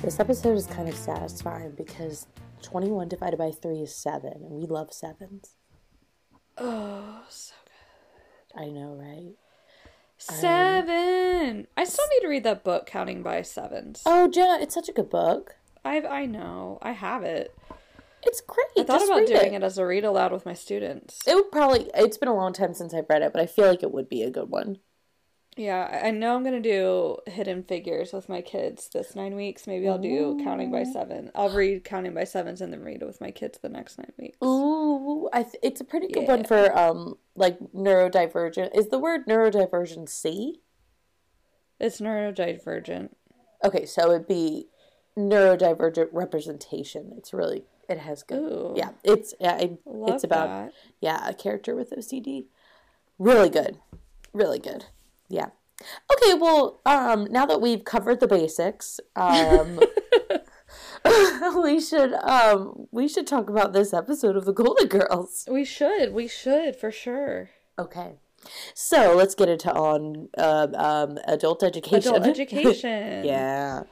This episode is kind of satisfying because 21 divided by 3 is 7, and we love 7s. Oh, so good. I know, right? 7! I still need to read that book, Counting by Sevens. Oh, Jenna, it's such a good book. I know. I have it. It's great. I thought about doing it as a read aloud with my students. It would probably... It's been a long time since I've read it, but I feel like it would be a good one. Yeah, I know I'm going to do Hidden Figures with my kids this 9 weeks. Maybe I'll do Counting by Seven. I'll read Counting by Sevens and then read it with my kids the next 9 weeks. Ooh, it's a pretty good one for, like, neurodivergent. Is the word neurodivergent C? It's neurodivergent. Okay, so it'd be neurodivergent representation. It's really... It has good. Ooh, yeah, it's about that. Yeah, a character with OCD. Really good. Really good. Yeah. Okay, well, now that we've covered the basics, we should talk about this episode of the Golden Girls. We should for sure. Okay. So let's get into adult education. Adult education. Yeah.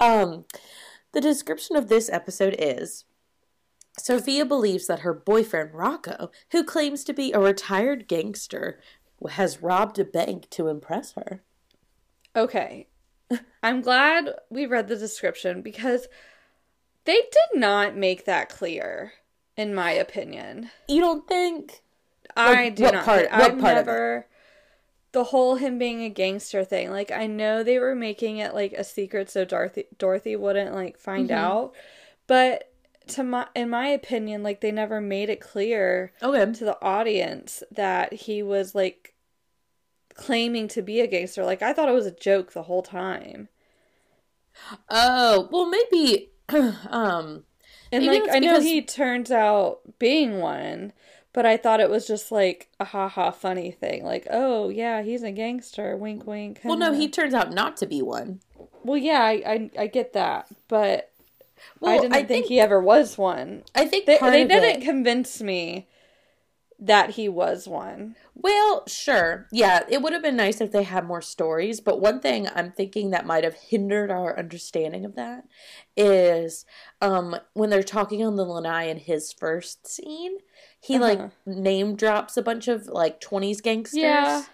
The description of this episode is Sophia believes that her boyfriend, Rocco, who claims to be a retired gangster, has robbed a bank to impress her. Okay. I'm glad we read the description because they did not make that clear, in my opinion. You don't think? I do not. What part of it? The whole him being a gangster thing. Like, I know they were making it, like, a secret so Dorothy wouldn't, like, find out. But... in my opinion, like, they never made it clear to the audience that he was, like, claiming to be a gangster. Like, I thought it was a joke the whole time. Oh, well, maybe, and, maybe like, I know he turns out being one, but I thought it was just, like, a ha-ha funny thing. Like, oh, yeah, he's a gangster, wink, wink. Well, no, he turns out not to be one. Well, yeah, I get that, but... Well, I didn't think he ever was one. I think they didn't convince me that he was one. Well, sure. Yeah, it would have been nice if they had more stories. But one thing I'm thinking that might have hindered our understanding of that is when they're talking on the lanai in his first scene, he, like, name drops a bunch of, like, 20s gangsters. Yeah.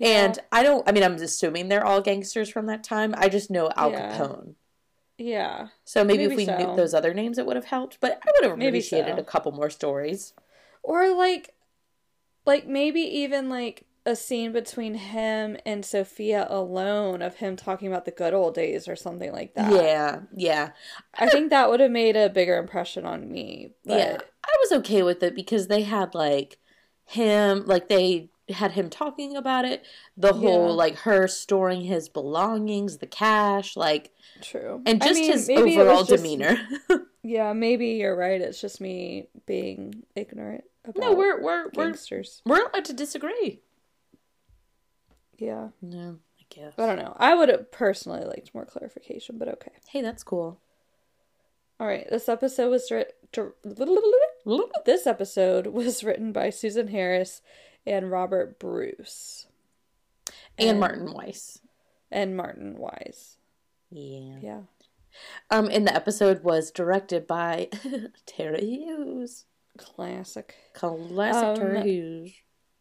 And I'm assuming they're all gangsters from that time. I just know Al Capone. Yeah. So maybe if we knew those other names, it would have helped. But I would have appreciated a couple more stories. Or, like maybe even, like, a scene between him and Sophia alone of him talking about the good old days or something like that. Yeah, yeah. I think that would have made a bigger impression on me. But... Yeah, I was okay with it because they had, like, him, like, they... had him talking about it, the whole, like, her storing his belongings, the cash, like... True. And just his overall demeanor. Yeah, maybe you're right. It's just me being ignorant about gangsters. We're allowed to disagree. Yeah. No, I guess. I don't know. I would have personally liked more clarification, but okay. Hey, that's cool. All right, this episode was... This episode was written by Susan Harris... and Robert Bruce. And Martin Weiss. Yeah. Yeah. And the episode was directed by Tara Hughes. Classic Tara Hughes.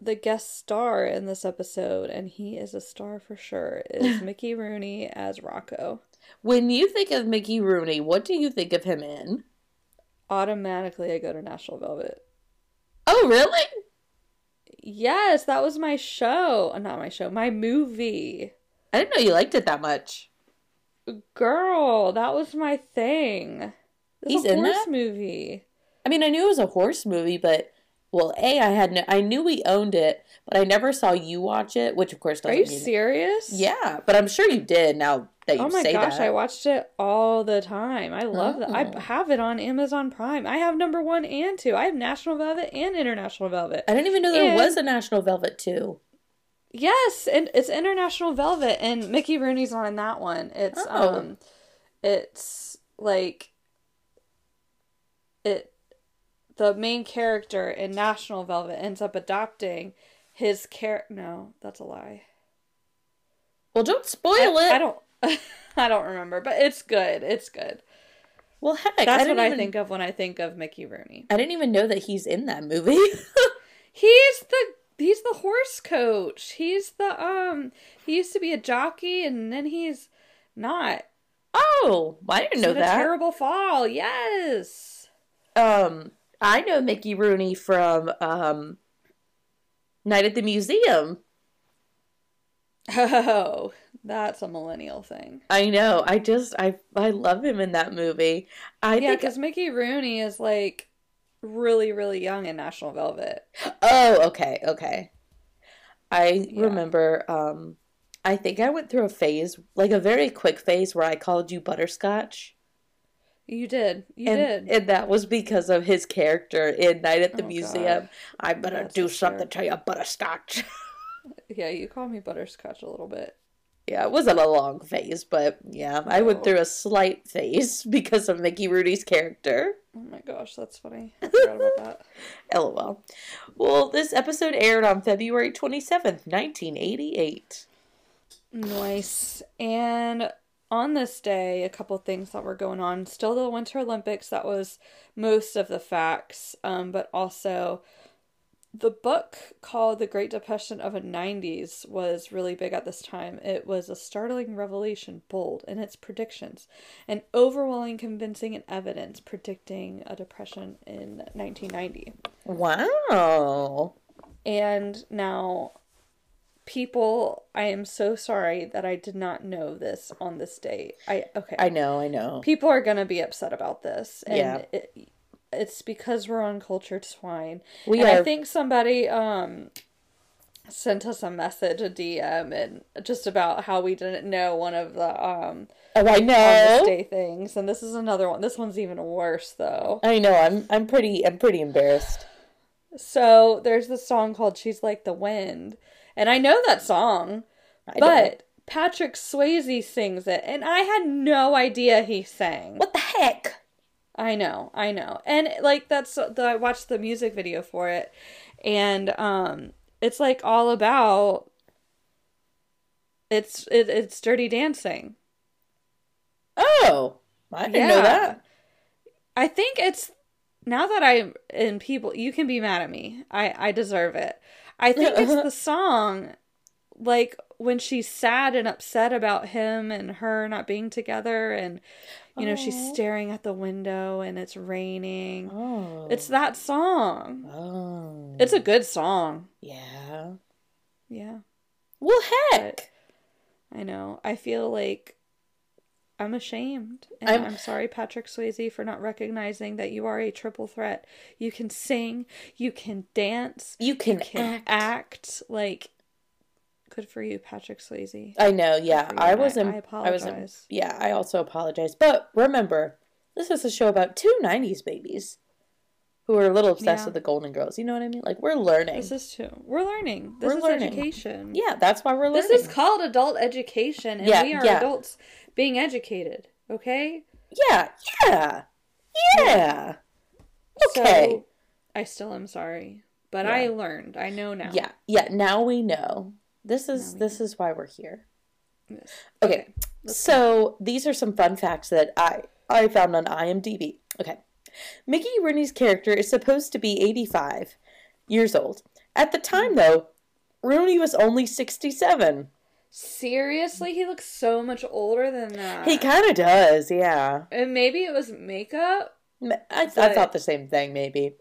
The guest star in this episode, and he is a star for sure, is Mickey Rooney as Rocco. When you think of Mickey Rooney, what do you think of him in? Automatically, I go to National Velvet. Oh, really? Yes, that was my show. Not my show, my movie. I didn't know you liked it that much. Girl, that was my thing. He's in that movie. I mean, I knew it was a horse movie, but Well, I knew we owned it, but I never saw you watch it, which of course doesn't mean. Are you serious? Yeah, but I'm sure you did now that you say that. Oh my gosh, I watched it all the time. I love that. I have it on Amazon Prime. I have number 1 and 2. I have National Velvet and International Velvet. I didn't even know there was a National Velvet 2. Yes, and it's International Velvet, and Mickey Rooney's on that one. It's it's like the main character in National Velvet ends up adopting his character. No, that's a lie. Well, don't spoil it. I don't remember, but it's good. It's good. Well, heck, that's what I think of when I think of Mickey Rooney. I didn't even know that he's in that movie. He's the horse coach. He's the he used to be a jockey, and then he's not. Oh, I didn't know that. A terrible fall. Yes. I know Mickey Rooney from Night at the Museum. Oh, that's a millennial thing. I know. I love him in that movie. Because Mickey Rooney is like really, really young in National Velvet. Oh, okay. I remember. I think I went through a phase, like a very quick phase, where I called you Butterscotch. You did. And that was because of his character in Night at the Museum. God. I better do something to you, Butterscotch. Yeah, you call me Butterscotch a little bit. Yeah, it wasn't a long phase, but yeah, no. I went through a slight phase because of Mickey Rooney's character. Oh my gosh, that's funny. I forgot about that. LOL. Well, this episode aired on February 27th, 1988. Nice. And on this day, a couple things that were going on. Still the Winter Olympics, that was most of the facts, but also the book called The Great Depression of the 90s was really big at this time. It was a startling revelation, bold in its predictions, and overwhelming, convincing, and evidence predicting a depression in 1990. Wow. And now, people, I am so sorry that I did not know this on this date. I know. People are going to be upset about this. And yeah. It's because we're on Cultured Swine. I think somebody sent us a message, a DM, and just about how we didn't know one of the on this day things. And this is another one. This one's even worse though. I know. I'm pretty embarrassed. So there's this song called "She's Like the Wind," and I know that song, but Patrick Swayze sings it, and I had no idea he sang. What the heck? I know. And, like, I watched the music video for it, and, it's, like, all about, it's Dirty Dancing. Oh! I didn't know that. I think it's, now that I'm in people, you can be mad at me. I deserve it. I think it's the song, like, when she's sad and upset about him and her not being together, and you know she's staring at the window and it's raining. Oh. It's that song. Oh. It's a good song. Yeah. Yeah. Well, heck. But I know. I feel like I'm ashamed, and I'm sorry, Patrick Swayze, for not recognizing that you are a triple threat. You can sing, you can dance, you can act. Like, good for you, Patrick Swayze. I know. Yeah, I apologize. I also apologize. But remember, this is a show about two '90s babies who are a little obsessed with the Golden Girls. You know what I mean? Like, we're learning. This is too. We're learning. This is education. Yeah, that's why we're learning. This is called adult education, and we are adults being educated, okay? Yeah. Okay. So, I still am sorry, but I learned. I know now. Yeah, now we know. This is why we're here. Yes. Okay. So, these are some fun facts that I found on IMDb. Okay. Mickey Rooney's character is supposed to be 85 years old. At the time, though, Rooney was only 67. Seriously, he looks so much older than that. He kind of does, yeah. And maybe it was makeup. I thought the same thing, maybe.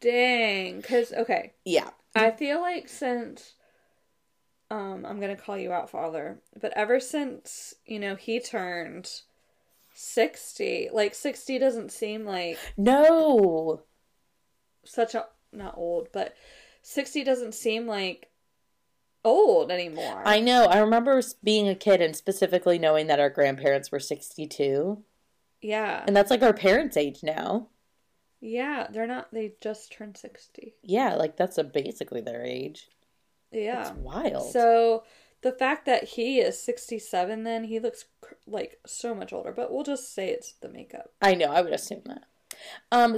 Dang, because yeah, I feel like since I'm gonna call you out, Father, but ever since he turned 60, like 60 doesn't seem like such a not old, but 60 doesn't seem like old anymore. I know. I remember being a kid and specifically knowing that our grandparents were 62. Yeah. And that's like our parents' age now. Yeah, they're not, they just turned 60. Yeah, like that's basically their age. Yeah. It's wild. So the fact that he is 67 then, he looks like so much older, but we'll just say it's the makeup. I know, I would assume that.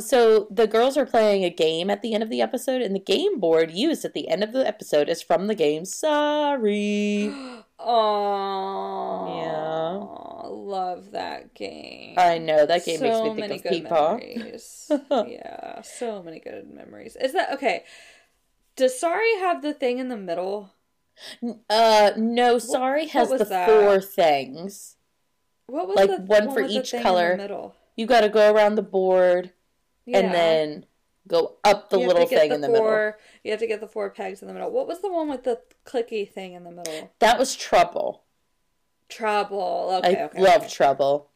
So the girls are playing a game at the end of the episode, and the game board used at the end of the episode is from the game Sorry. Oh, yeah. Love that game. I know, that game so makes me think of people. Yeah, so many good memories. Is that, okay, does Sorry have the thing in the middle? No, Sorry has the four things. What was the one for each color? In the middle? You got to go around the board, yeah, and then go up the little thing in the middle. You have to get the four pegs in the middle. What was the one with the clicky thing in the middle? That was Trouble. Trouble. Okay, I love Trouble.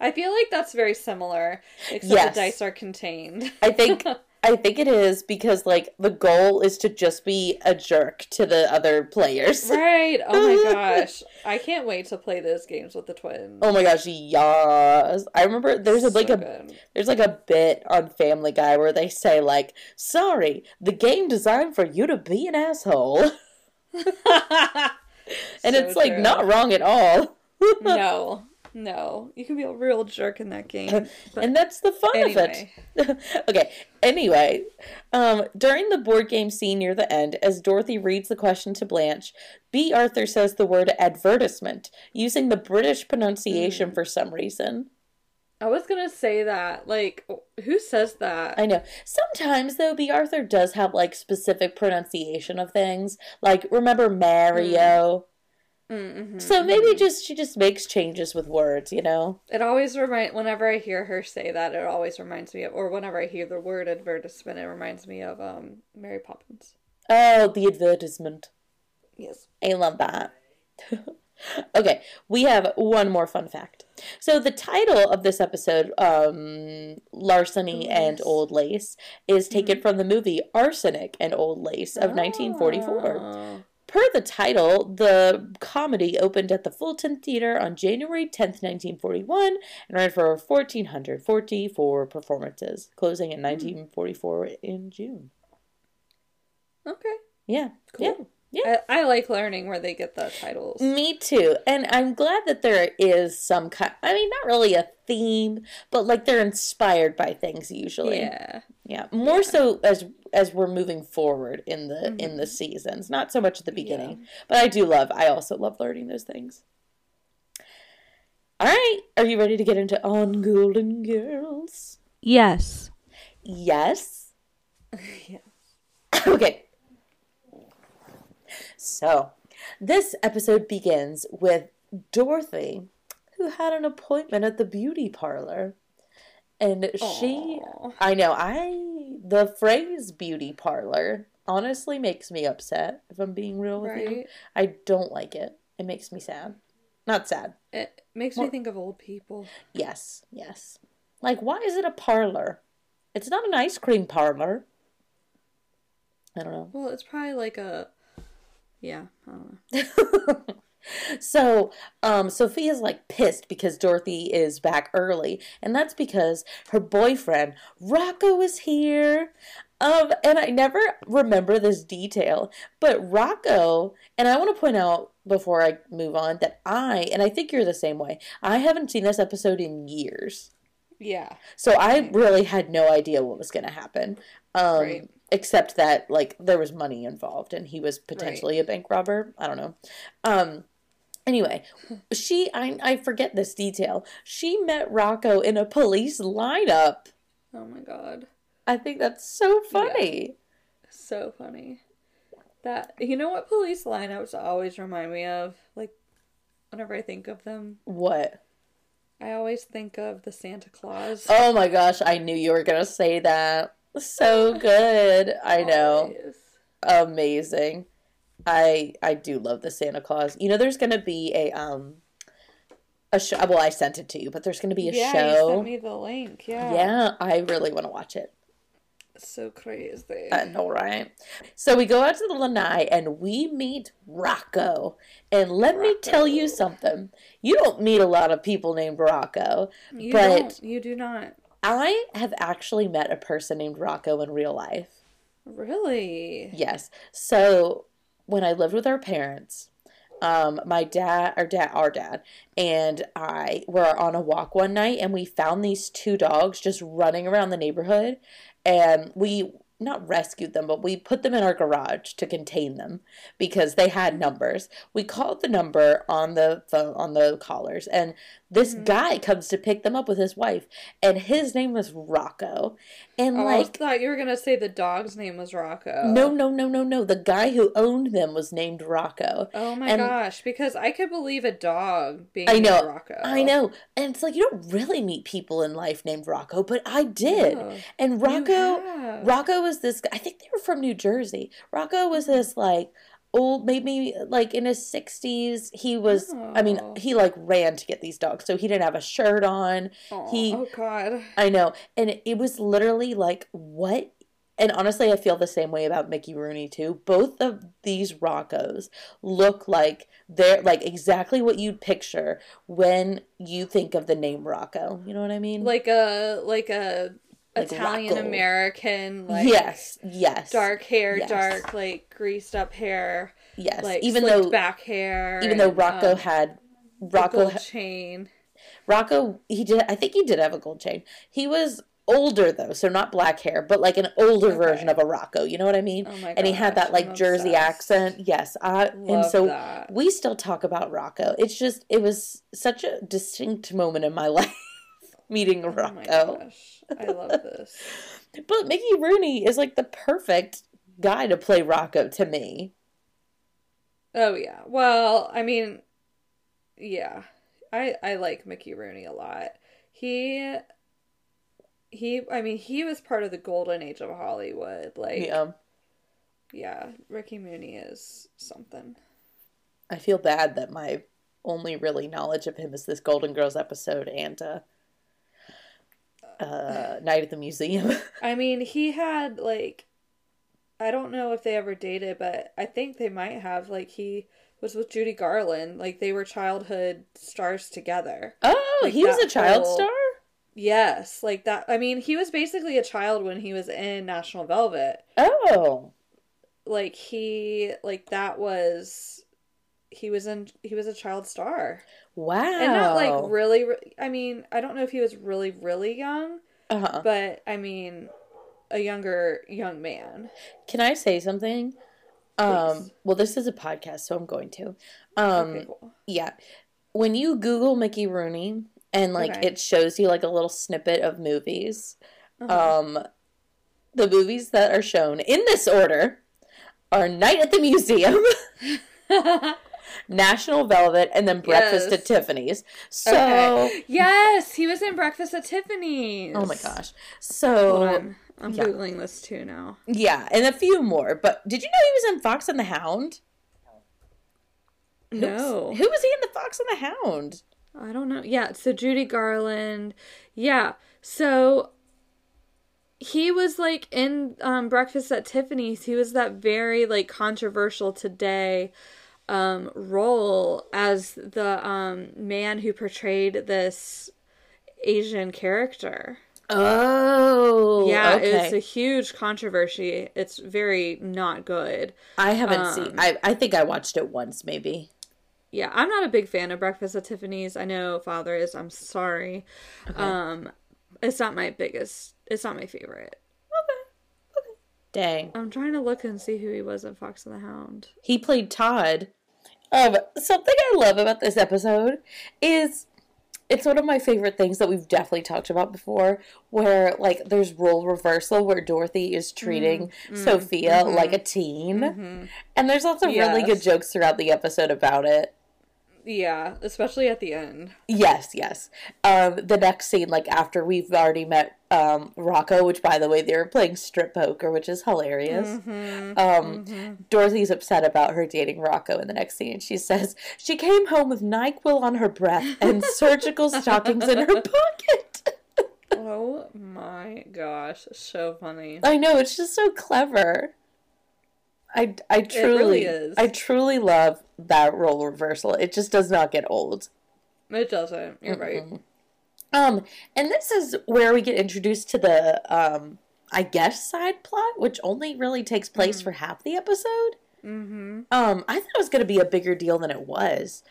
I feel like that's very similar, except the dice are contained. I think it is because, like, the goal is to just be a jerk to the other players. Right. Oh, my gosh. I can't wait to play those games with the twins. Oh, my gosh. Yes. I remember there's a bit on Family Guy where they say, like, sorry, the game designed for you to be an asshole. And it's, like, not wrong at all. No. No, you can be a real jerk in that game. And that's the fun of it. Okay, anyway, during the board game scene near the end, as Dorothy reads the question to Blanche, B. Arthur says the word advertisement, using the British pronunciation for some reason. I was going to say that. Like, who says that? I know. Sometimes, though, B. Arthur does have, like, specific pronunciation of things. Like, remember Mario? Mm-hmm, so maybe she just makes changes with words, you know? It always whenever I hear her say that, it always reminds me of, or whenever I hear the word advertisement, it reminds me of Mary Poppins. Oh, the advertisement. Yes. I love that. Okay, we have one more fun fact. So the title of this episode, Larceny and Old Lace, is taken from the movie Arsenic and Old Lace of 1944. Per the title, the comedy opened at the Fulton Theater on January 10th, 1941, and ran for 1,444 performances, closing in 1944 in June. Okay. Yeah. Cool. Yeah. I like learning where they get the titles. Me too. And I'm glad that there is some kind, I mean, not really a theme, but like they're inspired by things usually. Yeah. Yeah. More so as we're moving forward in the seasons, not so much at the beginning, but I also love learning those things. All right, are you ready to get into On Golden Girls? Yes. Yeah. Okay. So, this episode begins with Dorothy, who had an appointment at the beauty parlor. And she, the phrase beauty parlor honestly makes me upset, if I'm being real with you. I don't like it. It makes me sad. Not sad. It makes me think of old people. Yes. Like, why is it a parlor? It's not an ice cream parlor. I don't know. Well, it's probably like a, I don't know. So, Sophia's, like, pissed because Dorothy is back early, and that's because her boyfriend, Rocco, is here, and I never remember this detail, but Rocco, and I want to point out before I move on that I think you're the same way, I haven't seen this episode in years. Yeah. So I really had no idea what was going to happen, except that, like, there was money involved, and he was potentially a bank robber. I don't know. Anyway, I forget this detail. She met Rocco in a police lineup. Oh, my God. I think that's so funny. Yeah. So funny. You know what police lineups always remind me of? Like, whenever I think of them. What? I always think of The Santa Claus. Oh, my gosh. I knew you were going to say that. So good. I know. Always. Amazing. I do love The Santa Claus. You know, there's going to be a show. Well, I sent it to you, but there's going to be a show. Yeah, you sent me the link. Yeah. Yeah, I really want to watch it. So crazy. I know, right? So we go out to the lanai and we meet Rocco. And let me tell you something. You don't meet a lot of people named Rocco. You do not. I have actually met a person named Rocco in real life. Really? Yes. So when I lived with our parents, our dad, and I were on a walk one night, and we found these two dogs just running around the neighborhood, and we not rescued them, but we put them in our garage to contain them because they had numbers. We called the number on the phone, on the collars, and this guy comes to pick them up with his wife, and his name was Rocco. And I thought you were gonna say the dog's name was Rocco. No. The guy who owned them was named Rocco. Oh my gosh! Because I could believe a dog being named Rocco. I know, and it's like you don't really meet people in life named Rocco, but I did. No, and Rocco was this. I think they were from New Jersey. Rocco was this old, maybe in his 60s. He was, he ran to get these dogs, so he didn't have a shirt on. Oh God. I know. And it was literally what? And honestly, I feel the same way about Mickey Rooney too. Both of these Roccos look like they're exactly what you'd picture when you think of the name Rocco. You know what I mean? Like a Italian-American, yes, dark hair, yes. Dark, greased up hair, yes, even though back hair, even though Rocco had gold chain. Rocco, he did have a gold chain. He was older though, so not black hair, but an older version of a Rocco. You know what I mean? Oh my gosh, and he had that Jersey accent. Yes, and so we still talk about Rocco. It's just it was such a distinct moment in my life. Meeting Rocco. Oh my gosh. I love this. But Mickey Rooney is the perfect guy to play Rocco to me. Oh yeah. Well, I mean, yeah. I like Mickey Rooney a lot. He was part of the golden age of Hollywood. Yeah, Ricky Mooney is something. I feel bad that my only really knowledge of him is this Golden Girls episode and Night at the Museum. I mean, he had I don't know if they ever dated, but I think they might have. He was with Judy Garland. They were childhood stars together. Oh, he was a child star? Yes, that. I mean, he was basically a child when he was in National Velvet. Oh, he was a child star. Wow. And not really, I mean, I don't know if he was really, really young, but I mean, a young man. Can I say something? Well, this is a podcast, so I'm going to. Okay, cool. Yeah. When you Google Mickey Rooney and it shows you a little snippet of movies, the movies that are shown in this order are Night at the Museum. National Velvet, and then Breakfast at Tiffany's. So yes, he was in Breakfast at Tiffany's. Oh my gosh! So hold on. I'm googling this too now. Yeah, and a few more. But did you know he was in Fox and the Hound? No. Who was he in the Fox and the Hound? I don't know. Yeah, so Judy Garland. Yeah, so he was in Breakfast at Tiffany's. He was that very controversial today. Role as the man who portrayed this Asian character. Oh, yeah, okay. It was a huge controversy. It's very not good. I haven't seen. I think I watched it once, maybe. Yeah, I'm not a big fan of Breakfast at Tiffany's. I know Father is. I'm sorry. Okay. It's not my biggest. It's not my favorite. Dang. I'm trying to look and see who he was in Fox and the Hound. He played Todd. Something I love about this episode is it's one of my favorite things that we've definitely talked about before, where, there's role reversal where Dorothy is treating Sophia like a teen. Mm-hmm. And there's lots of really good jokes throughout the episode about it. Yeah, especially at the end. Yes. The next scene, after we've already met Rocco, which, by the way, they were playing strip poker, which is hilarious. Dorothy's upset about her dating Rocco in the next scene. She says, she came home with NyQuil on her breath and surgical stockings in her pocket. Oh my gosh, so funny. I know, it's just so clever. I truly, it really is. I truly love that role reversal. It just does not get old. It doesn't. You're right. And this is where we get introduced to the, I guess, side plot, which only really takes place for half the episode. Mm-hmm. I thought it was going to be a bigger deal than it was.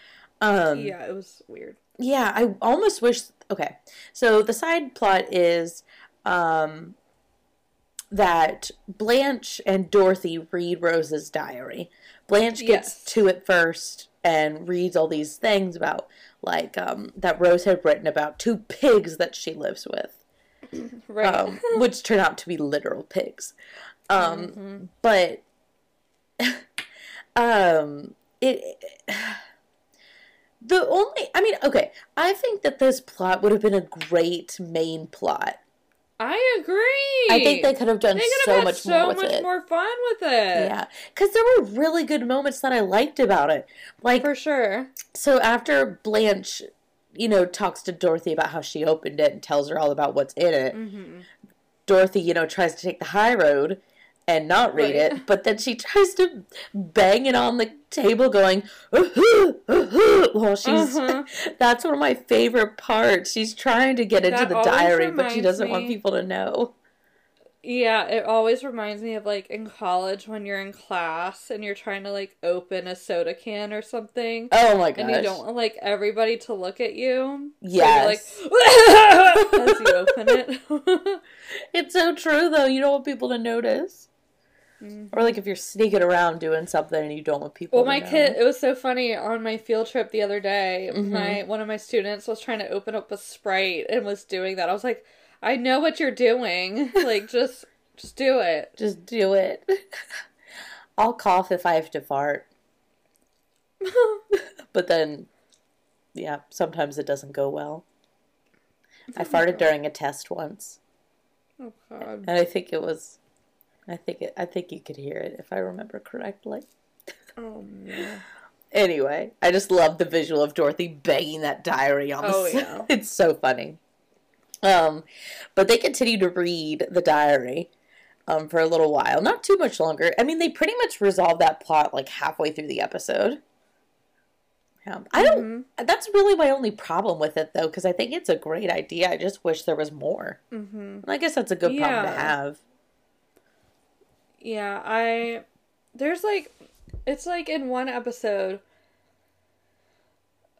Yeah, it was weird. Yeah, I almost wish. Okay, so the side plot is, that Blanche and Dorothy read Rose's diary. Blanche gets to it first and reads all these things about, like, that Rose had written about two pigs that she lives with. Right. Which turn out to be literal pigs. But, I think that this plot would have been a great main plot. I agree. I think they could have done so much more fun with it. Yeah, because there were really good moments that I liked about it. Like, for sure. So after Blanche, talks to Dorothy about how she opened it and tells her all about what's in it, Dorothy, tries to take the high road and not read it, but then she tries to bang it on the table going, "Ooh-hoo, ooh-hoo," while she's, that's one of my favorite parts. She's trying to get into the diary, but she doesn't want people to know. Yeah, it always reminds me of, like, in college when you're in class and you're trying to, like, open a soda can or something. Oh, my gosh. And you don't want, like, everybody to look at you. Yes. So you're like, as you open it. It's so true, though. You don't want people to notice. Or, like, if you're sneaking around doing something and you don't want people to know. Well, my kid, it was so funny, on my field trip the other day, one of my students was trying to open up a Sprite and was doing that. I was like, I know what you're doing. Like, just do it. Just do it. I'll cough if I have to fart. But then, yeah, sometimes it doesn't go well. I farted during a test once. Oh, God. And I think it was... I think you could hear it if I remember correctly. Oh no. Anyway, I just love the visual of Dorothy banging that diary on the side. Yeah. It's so funny. But they continue to read the diary for a little while. Not too much longer. I mean, they pretty much resolve that plot like halfway through the episode. I don't... That's really my only problem with it, though, because I think it's a great idea. I just wish there was more. And I guess that's a good problem to have. Yeah, there's, like, it's, like, in one episode,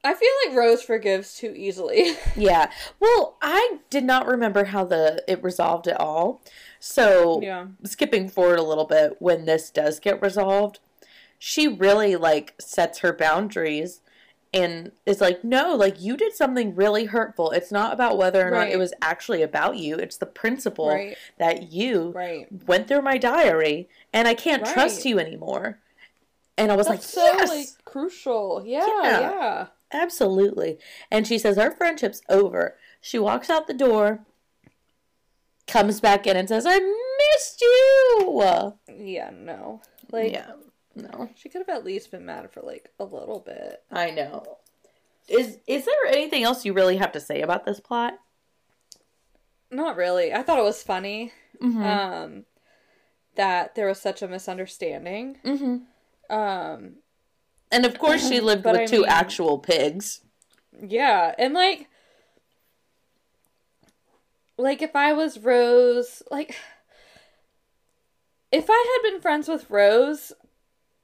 I feel like Rose forgives too easily. Yeah. Well, I did not remember how it resolved at all. So, skipping forward a little bit, when this does get resolved, she really, like, sets her boundaries and is like, no, like, you did something really hurtful. It's not about whether or not it was actually about you. It's the principle that you went through my diary, and I can't trust you anymore. And I was that's so, like, crucial. Yeah. Absolutely. And she says, our friendship's over. She walks out the door, comes back in and says, I missed you. Yeah, no. Like... Yeah. No. She could have at least been mad for, like, a little bit. I know. Is there anything else you really have to say about this plot? Not really. I thought it was funny. That there was such a misunderstanding. And, of course, she lived with two actual pigs. Yeah. And, like, if I was Rose... Like, if I had been friends with Rose...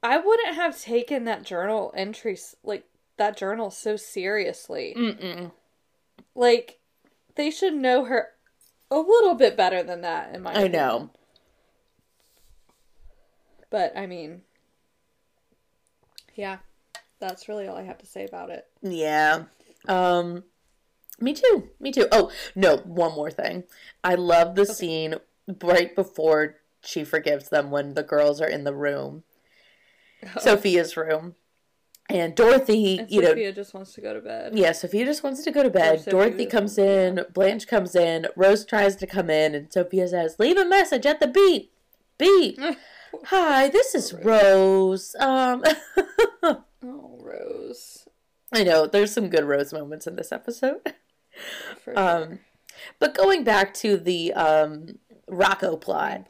I wouldn't have taken that journal entry, like, that journal so seriously. Like, they should know her a little bit better than that, in my opinion. I know. But, I mean, yeah, that's really all I have to say about it. Yeah. Me too. Oh, no, one more thing. I love the scene right before she forgives them when the girls are in the room. Sophia's room. And Dorothy, and Sophia just wants to go to bed. Yeah, Sophia just wants to go to bed. Dorothy comes in. Blanche comes in. Rose tries to come in. And Sophia says, leave a message at the beep. Beep. Hi, this is Rose. Oh, Rose. I know. There's some good Rose moments in this episode. For sure. But going back to the Rocco plot.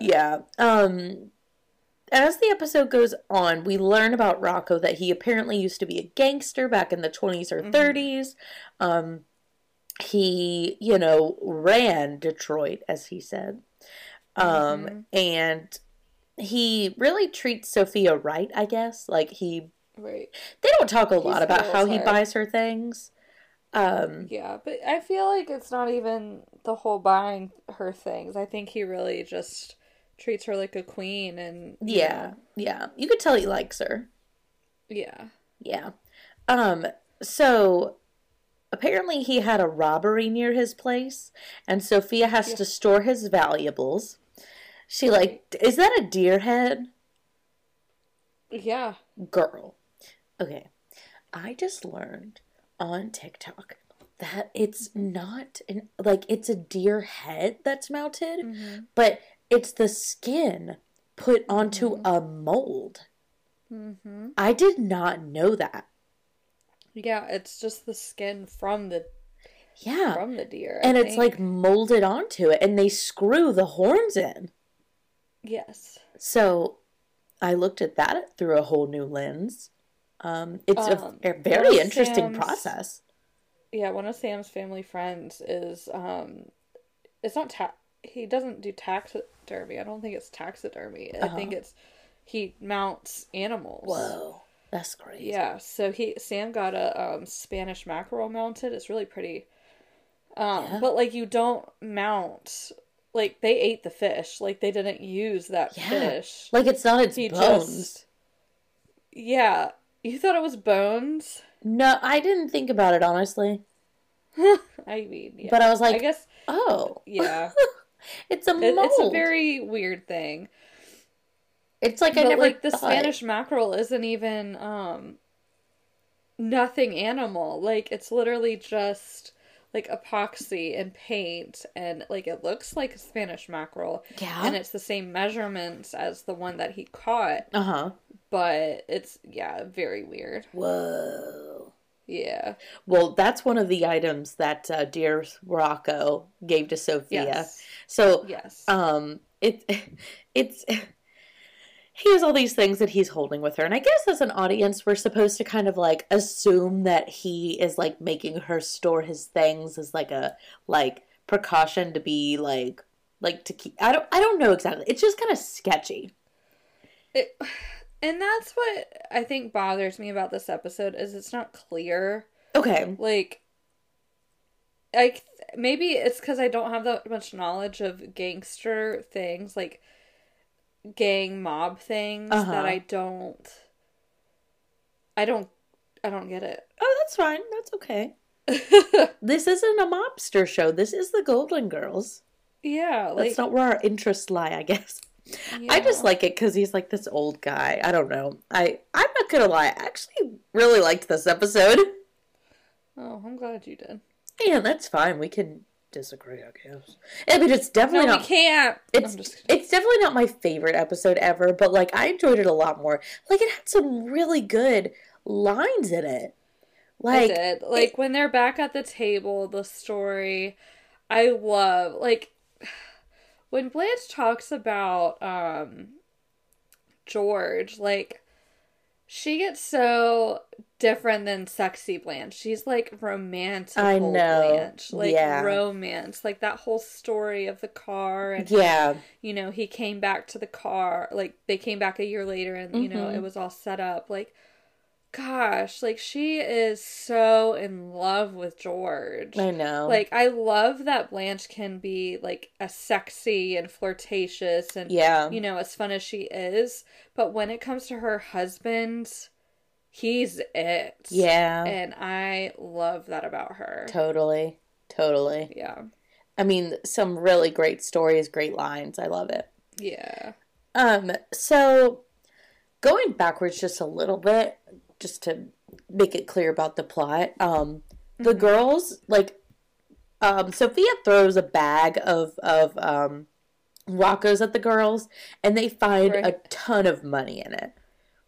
Yeah. As the episode goes on, we learn about Rocco, that he apparently used to be a gangster back in the 20s or 30s. He, you know, ran Detroit, as he said. And he really treats Sophia right, I guess. Like, he... They don't talk a lot about how he buys her things. Yeah, but I feel like it's not even the whole buying her things. I think he really just... treats her like a queen, and yeah, you could tell he likes her. Yeah. So apparently he had a robbery near his place, and Sophia has to store his valuables. She is that a deer head? Yeah, girl. Okay, I just learned on TikTok that it's not it's a deer head that's mounted, but it's the skin put onto a mold. I did not know that. Yeah, it's just the skin from the deer. And it's molded onto it, and they screw the horns in. Yes. So I looked at that through a whole new lens. It's a very interesting process. Yeah, one of Sam's family friends is, it's not he doesn't do taxidermy. I don't think it's taxidermy. I think it's he mounts animals. Whoa, that's crazy. Yeah, so Sam got a Spanish mackerel mounted. It's really pretty. But you don't mount they ate the fish. They didn't use that fish. It's not its bones. You thought it was bones? No, I didn't think about it honestly. But I was I guess. Oh, yeah. It's a mold. It's a very weird thing. It's I never the Spanish mackerel isn't even nothing animal. It's literally just epoxy and paint, and it looks like a Spanish mackerel. Yeah. And it's the same measurements as the one that he caught. But it's very weird. Whoa. Yeah. Well, that's one of the items that dear Rocco gave to Sophia. Yes. So, he has all these things that he's holding with her. And I guess as an audience, we're supposed to kind of assume that he is making her store his things as a precaution to be to keep. I don't know exactly. It's just kind of sketchy. And that's what I think bothers me about this episode, is it's not clear. Okay. Maybe it's because I don't have that much knowledge of gangster things, gang mob things, that I don't get it. Oh, that's fine. That's okay. This isn't a mobster show. This is the Golden Girls. Yeah. That's not where our interests lie, I guess. Yeah. I just like it because he's this old guy. I don't know. I'm not gonna lie. I actually really liked this episode. Oh, I'm glad you did. Yeah, that's fine. We can disagree, I guess. I mean, it's definitely not. We can't. It's definitely not my favorite episode ever, but I enjoyed it a lot more. It had some really good lines in it. It did. When they're back at the table, the story. I love when Blanche talks about George, she gets so different than sexy Blanche. She's romantical Blanche. Romance. That whole story of the car. And, he came back to the car. They came back a year later and, it was all set up. Gosh, she is so in love with George. I know. I love that Blanche can be, as sexy and flirtatious and, as fun as she is. But when it comes to her husband, he's it. Yeah. And I love that about her. Totally. Totally. Yeah. I mean, some really great stories, great lines. I love it. Yeah. So, going backwards just a little bit, just to make it clear about the plot, the girls, Sophia throws a bag of Rocco's at the girls, and they find a ton of money in it.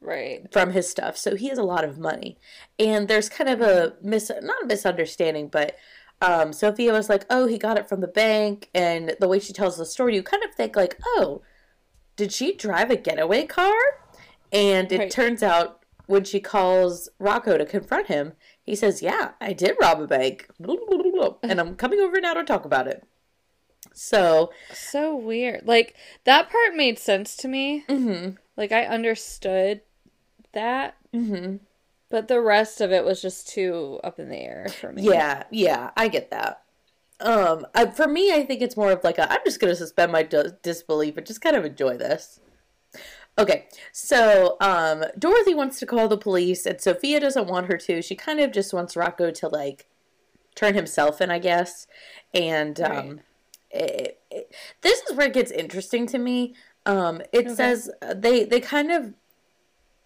Right. From his stuff. So he has a lot of money. And there's kind of a, not a misunderstanding, but Sophia was like, oh, he got it from the bank. And the way she tells the story, you kind of think like, oh, did she drive a getaway car? And it turns out when she calls Rocco to confront him, he says, yeah, I did rob a bank. And I'm coming over now to talk about it. So weird. Like, that part made sense to me. Mm-hmm. Like, I understood that. Mm-hmm. But the rest of it was just too up in the air for me. Yeah, I get that. For me, I think it's more of like I'm just going to suspend my disbelief and just kind of enjoy this. Okay, so Dorothy wants to call the police, and Sophia doesn't want her to. She kind of just wants Rocco to, like, turn himself in, I guess. And this is where it gets interesting to me. It says they kind of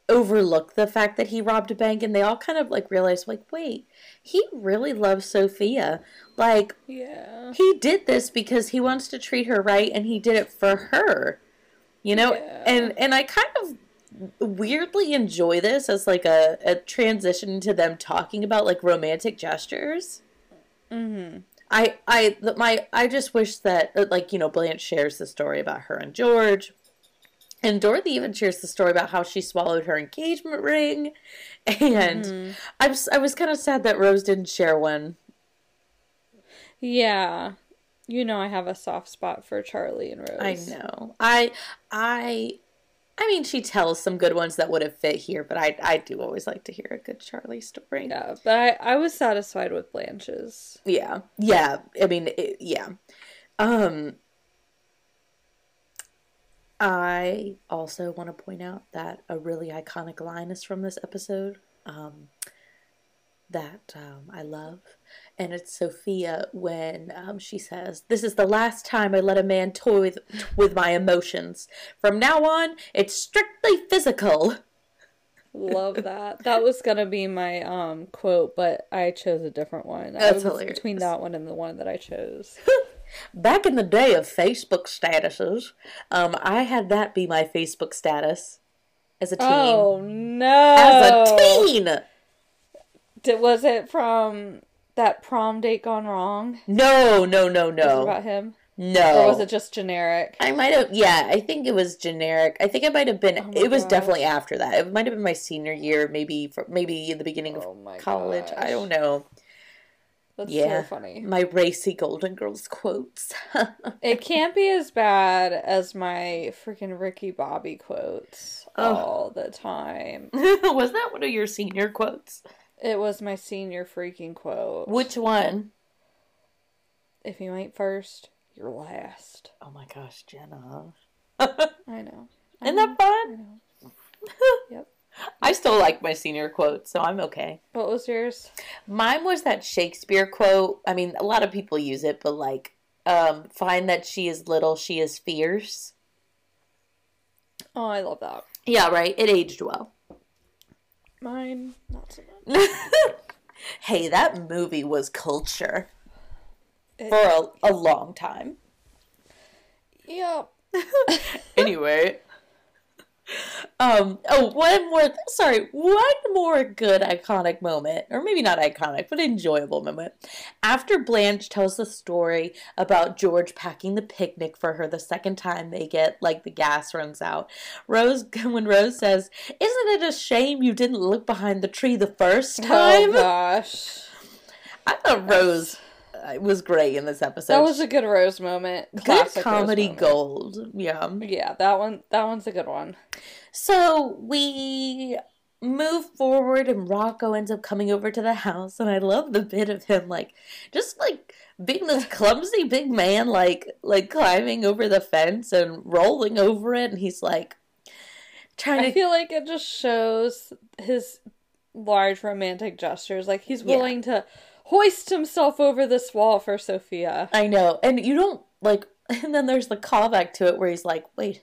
overlook the fact that he robbed a bank, and they all kind of, like, realize, like, wait, he really loves Sophia. Like, he did this because he wants to treat her right, and he did it for her. You know, and I kind of weirdly enjoy this as, like, a transition to them talking about, like, romantic gestures. Mm-hmm. I just wish that, like, you know, Blanche shares the story about her and George. And Dorothy even shares the story about how she swallowed her engagement ring. And I was kind of sad that Rose didn't share one. Yeah. You know I have a soft spot for Charlie and Rose. I know. I mean, she tells some good ones that would have fit here, but I do always like to hear a good Charlie story. Yeah, but I was satisfied with Blanche's. Yeah. Yeah. I mean, yeah. I also want to point out that a really iconic line is from this episode. That I love. And it's Sophia when she says, "This is the last time I let a man toy with my emotions. From now on, it's strictly physical." Love that. That was going to be my quote, but I chose a different one. That's hilarious. Between that one and the one that I chose. Back in the day of Facebook statuses, I had that be my Facebook status as a teen. Oh, no. As a teen! Was it from that Prom Date Gone Wrong? No. Was it about him? No. Or was it just generic? I think it was generic. I think it might have been, it was definitely after that. It might have been my senior year, maybe in the beginning of college. Gosh. I don't know. That's so funny. My racy Golden Girls quotes. It can't be as bad as my freaking Ricky Bobby quotes all the time. Was that one of your senior quotes? It was my senior freaking quote. Which one? If you ain't first, you're last. Oh my gosh, Jenna. I know. Isn't that fun? I know. Yep. I still like my senior quote, so I'm okay. What was yours? Mine was that Shakespeare quote. I mean, a lot of people use it, but like, find that she is little, she is fierce. Oh, I love that. Yeah, right? It aged well. Mine, not so much. Hey, that movie was culture for a long time. Yeah. Anyway. One more good iconic moment, or maybe not iconic, but enjoyable moment. After Blanche tells the story about George packing the picnic for her the second time they get, like, the gas runs out, Rose says, "Isn't it a shame you didn't look behind the tree the first time?" Oh, gosh. I thought Rose was great in this episode. That was a good Rose moment. Classic good comedy moment. Gold. Yeah. Yeah, that one's a good one. So we move forward and Rocco ends up coming over to the house, and I love the bit of him just being this clumsy big man, like climbing over the fence and rolling over it, and he's like trying to... I feel like it just shows his large romantic gestures. Like, he's willing to hoist himself over this wall for Sophia. I know. And you don't, and then there's the callback to it where he's like, wait,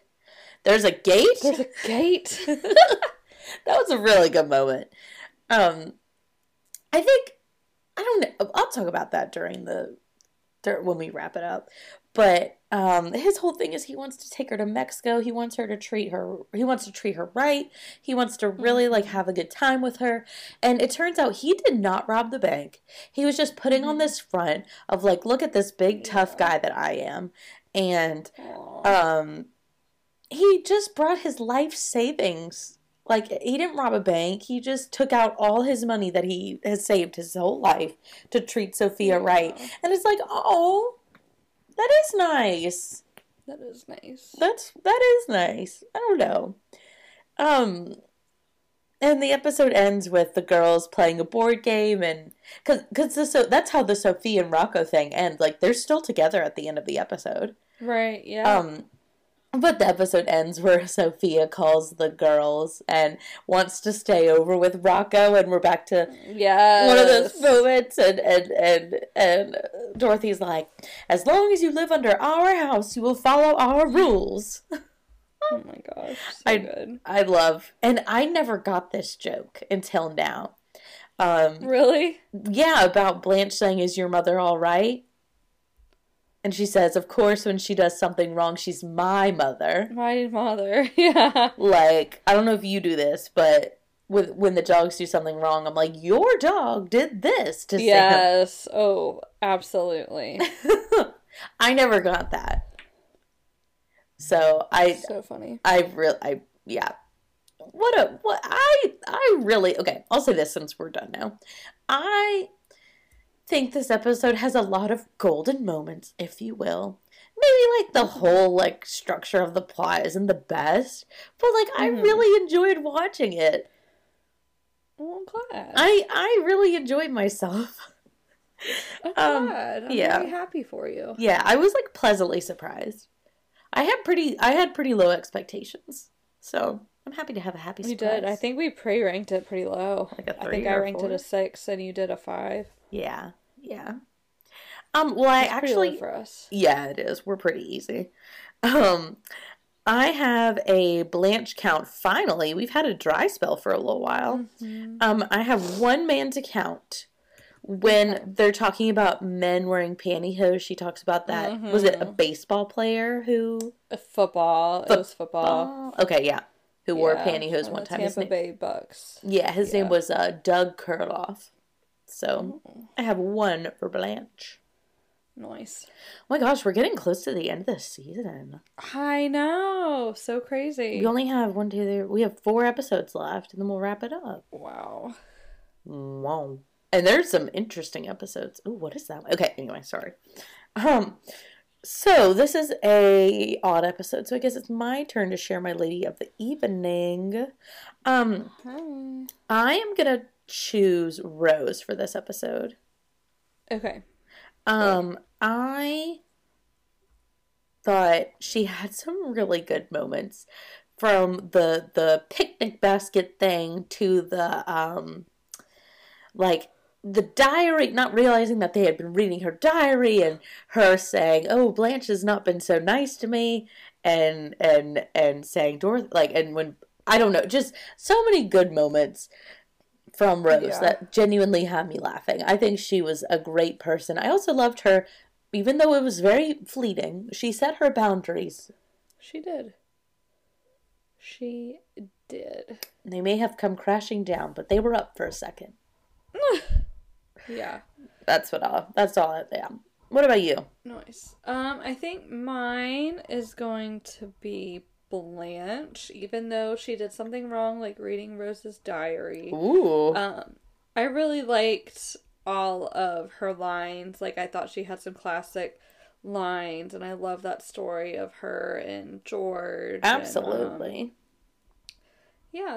there's a gate? There's a gate? That was a really good moment. I think, I don't know, I'll talk about that during when we wrap it up. But his whole thing is he wants to take her to Mexico. He wants her to treat her. He wants to treat her right. He wants to really like have a good time with her. And it turns out he did not rob the bank. He was just putting on this front of like, look at this big tough guy that I am. And he just brought his life savings. Like, he didn't rob a bank. He just took out all his money that he has saved his whole life to treat Sophia right. And it's like, oh, that is nice. That is nice. That is nice. I don't know. And the episode ends with the girls playing a board game, and because that's how the Sophie and Rocco thing ends. Like, they're still together at the end of the episode. Right. Yeah. But the episode ends where Sophia calls the girls and wants to stay over with Rocco, and we're back to one of those moments, and Dorothy's like, as long as you live under our house, you will follow our rules. Oh my gosh, so good. I love, and I never got this joke until now. Really? Yeah, about Blanche saying, is your mother all right? And she says, of course, when she does something wrong, she's my mother. My mother, yeah. Like, I don't know if you do this, but when the dogs do something wrong, I'm like, your dog did this to Sam. Yes, oh, absolutely. I never got that. So, so funny. Okay, I'll say this since we're done now. I think this episode has a lot of golden moments, if you will. Maybe like the whole like structure of the plot isn't the best, but like I really enjoyed watching it. Well, I'm glad. I really enjoyed myself. I'm glad. I'm really happy for you. Yeah, I was like pleasantly surprised. I had pretty low expectations, so I'm happy to have a happy surprise. You did. I think we pre-ranked it pretty low. Like a 3 or 4. I think I ranked it a 6, and you did a 5. Yeah. Well, it's actually pretty low for us. Yeah, it is. We're pretty easy. I have a Blanche count. Finally, we've had a dry spell for a little while. Mm-hmm. I have one man to count. When they're talking about men wearing pantyhose, she talks about that. Mm-hmm. Was it a baseball player who? Football. It was football. Okay, yeah. Who wore pantyhose one time. Tampa Bay Bucks. Yeah, his name was Doug Kurloff. So, I have one for Blanche. Nice. Oh my gosh, we're getting close to the end of the season. I know. So crazy. We only have 1, 2, 3. We have 4 episodes left, and then we'll wrap it up. Wow. And there's some interesting episodes. Ooh, what is that? Okay, anyway, sorry. So, this is a odd episode, so I guess it's my turn to share my lady of the evening. I am going to choose Rose for this episode. Okay. I thought she had some really good moments, from the picnic basket thing to the like the diary, not realizing that they had been reading her diary, and her saying, oh, Blanche has not been so nice to me, and saying Dorothy, like, and when, I don't know, just so many good moments from Rose that genuinely had me laughing. I think she was a great person. I also loved her, even though it was very fleeting. She set her boundaries. She did. They may have come crashing down, but they were up for a second. Yeah. That's all. What about you? Nice. I think mine is going to be Blanche, even though she did something wrong, like reading Rose's diary. Ooh. I really liked all of her lines. Like, I thought she had some classic lines, and I love that story of her and George. Absolutely. And,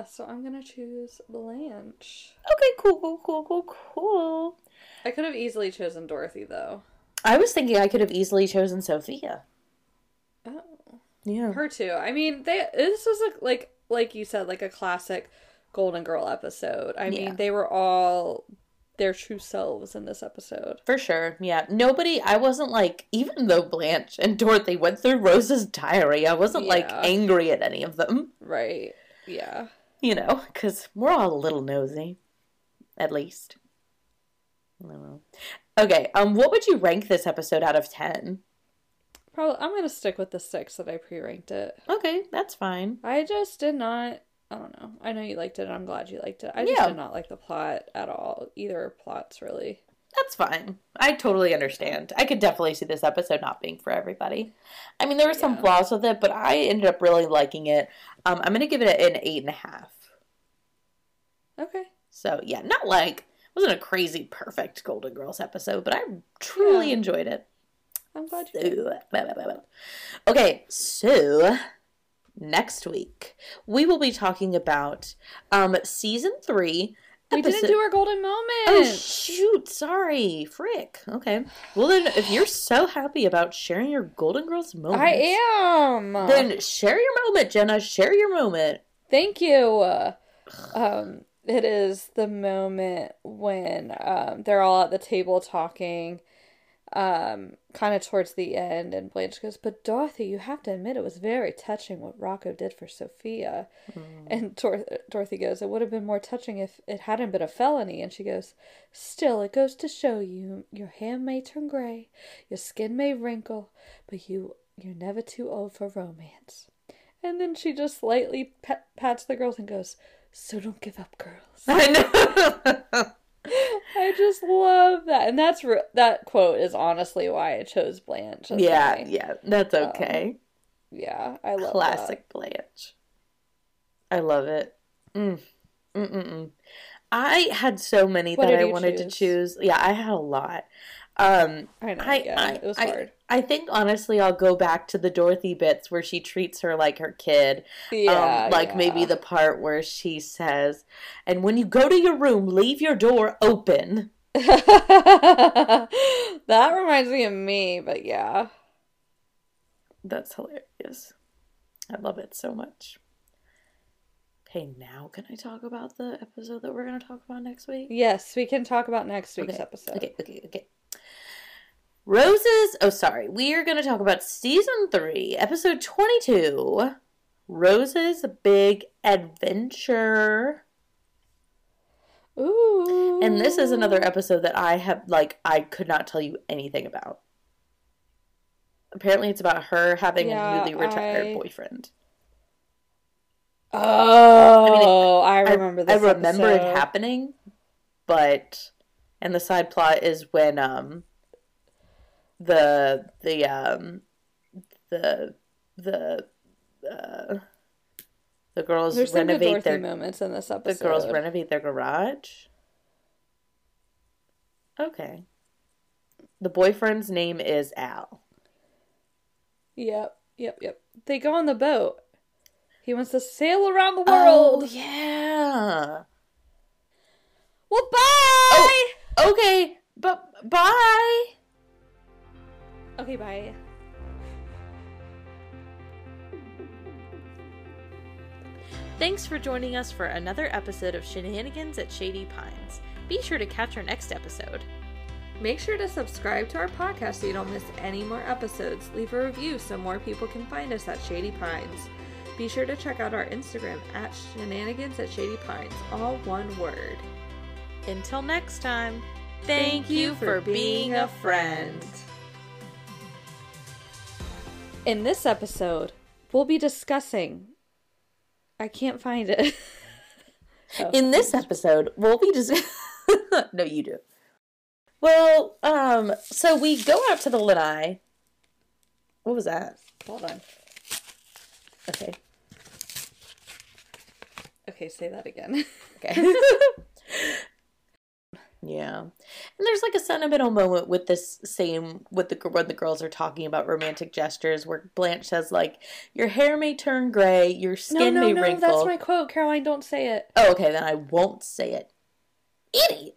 so I'm gonna choose Blanche. Okay, cool. I could have easily chosen Dorothy, though. I was thinking I could have easily chosen Sophia. Oh. Yeah. Her too. I mean, this was like you said, like a classic Golden Girl episode. I mean, they were all their true selves in this episode. For sure. Yeah. I wasn't like, even though Blanche and Dorothy went through Rose's diary, I wasn't like angry at any of them. Right. Yeah. You know, because we're all a little nosy. At least. I don't know. Okay. What would you rank this episode out of 10? Probably, I'm going to stick with the 6 that I pre-ranked it. Okay, that's fine. I just did not... I don't know. I know you liked it, and I'm glad you liked it. I just did not like the plot at all. Either plots, really. That's fine. I totally understand. I could definitely see this episode not being for everybody. I mean, there were some flaws with it, but I ended up really liking it. I'm going to give it an 8.5. Okay. So, yeah, not like... It wasn't a crazy, perfect Golden Girls episode, but I truly enjoyed it. I'm glad you did. Okay, so... Next week, we will be talking about Season 3. We didn't do our golden moment. Oh, shoot. Sorry. Frick. Okay. Well, then, if you're so happy about sharing your Golden Girls moment. I am. Then share your moment, Jenna. Share your moment. Thank you. It is the moment when they're all at the table talking. Kind of towards the end, and Blanche goes, but Dorothy, you have to admit it was very touching what Rocco did for Sophia. And Dorothy goes, it would have been more touching if it hadn't been a felony. And she goes, still, it goes to show you, your hair may turn gray, your skin may wrinkle, but you're never too old for romance. And then she just lightly pats the girls and goes, so don't give up, girls. I know. I just love that. And that's that quote is honestly why I chose Blanche. Yeah, that's okay. Yeah, I love classic that. Blanche. I love it. I had so many that I wanted to choose. Yeah, I had a lot. I know, it was hard. I think, honestly, I'll go back to the Dorothy bits where she treats her like her kid. Yeah. Maybe the part where she says, and when you go to your room, leave your door open. That reminds me of me, but yeah. That's hilarious. I love it so much. Okay, now can I talk about the episode that we're going to talk about next week? Yes, we can talk about next week's episode. Okay. We are going to talk about Season 3, Episode 22, Rose's Big Adventure. Ooh. And this is another episode that I could not tell you anything about. Apparently it's about her having a newly retired boyfriend. Oh, I remember this episode. I remember it happening, but... And the side plot is when, the girls the girls renovate their garage. Okay. The boyfriend's name is Al. Yep. They go on the boat. He wants to sail around the world. Oh, yeah. Well, bye! Oh, okay, bye! Okay, bye. Thanks for joining us for another episode of Shenanigans at Shady Pines. Be sure to catch our next episode. Make sure to subscribe to our podcast so you don't miss any more episodes. Leave a review so more people can find us at Shady Pines. Be sure to check out our Instagram at Shenanigans at Shady Pines, all one word. Until next time, thank you for being a friend. In this episode, we'll be discussing... I can't find it. In this episode, we'll be discussing... No, you do. Well, so we go out to the lanai. What was that? Hold on. Okay, say that again. Okay. Yeah. And there's like a sentimental moment with this when the girls are talking about romantic gestures where Blanche says like, your hair may turn gray, your skin may wrinkle. No, that's my quote. Caroline, don't say it. Oh, okay, then I won't say it. Idiot.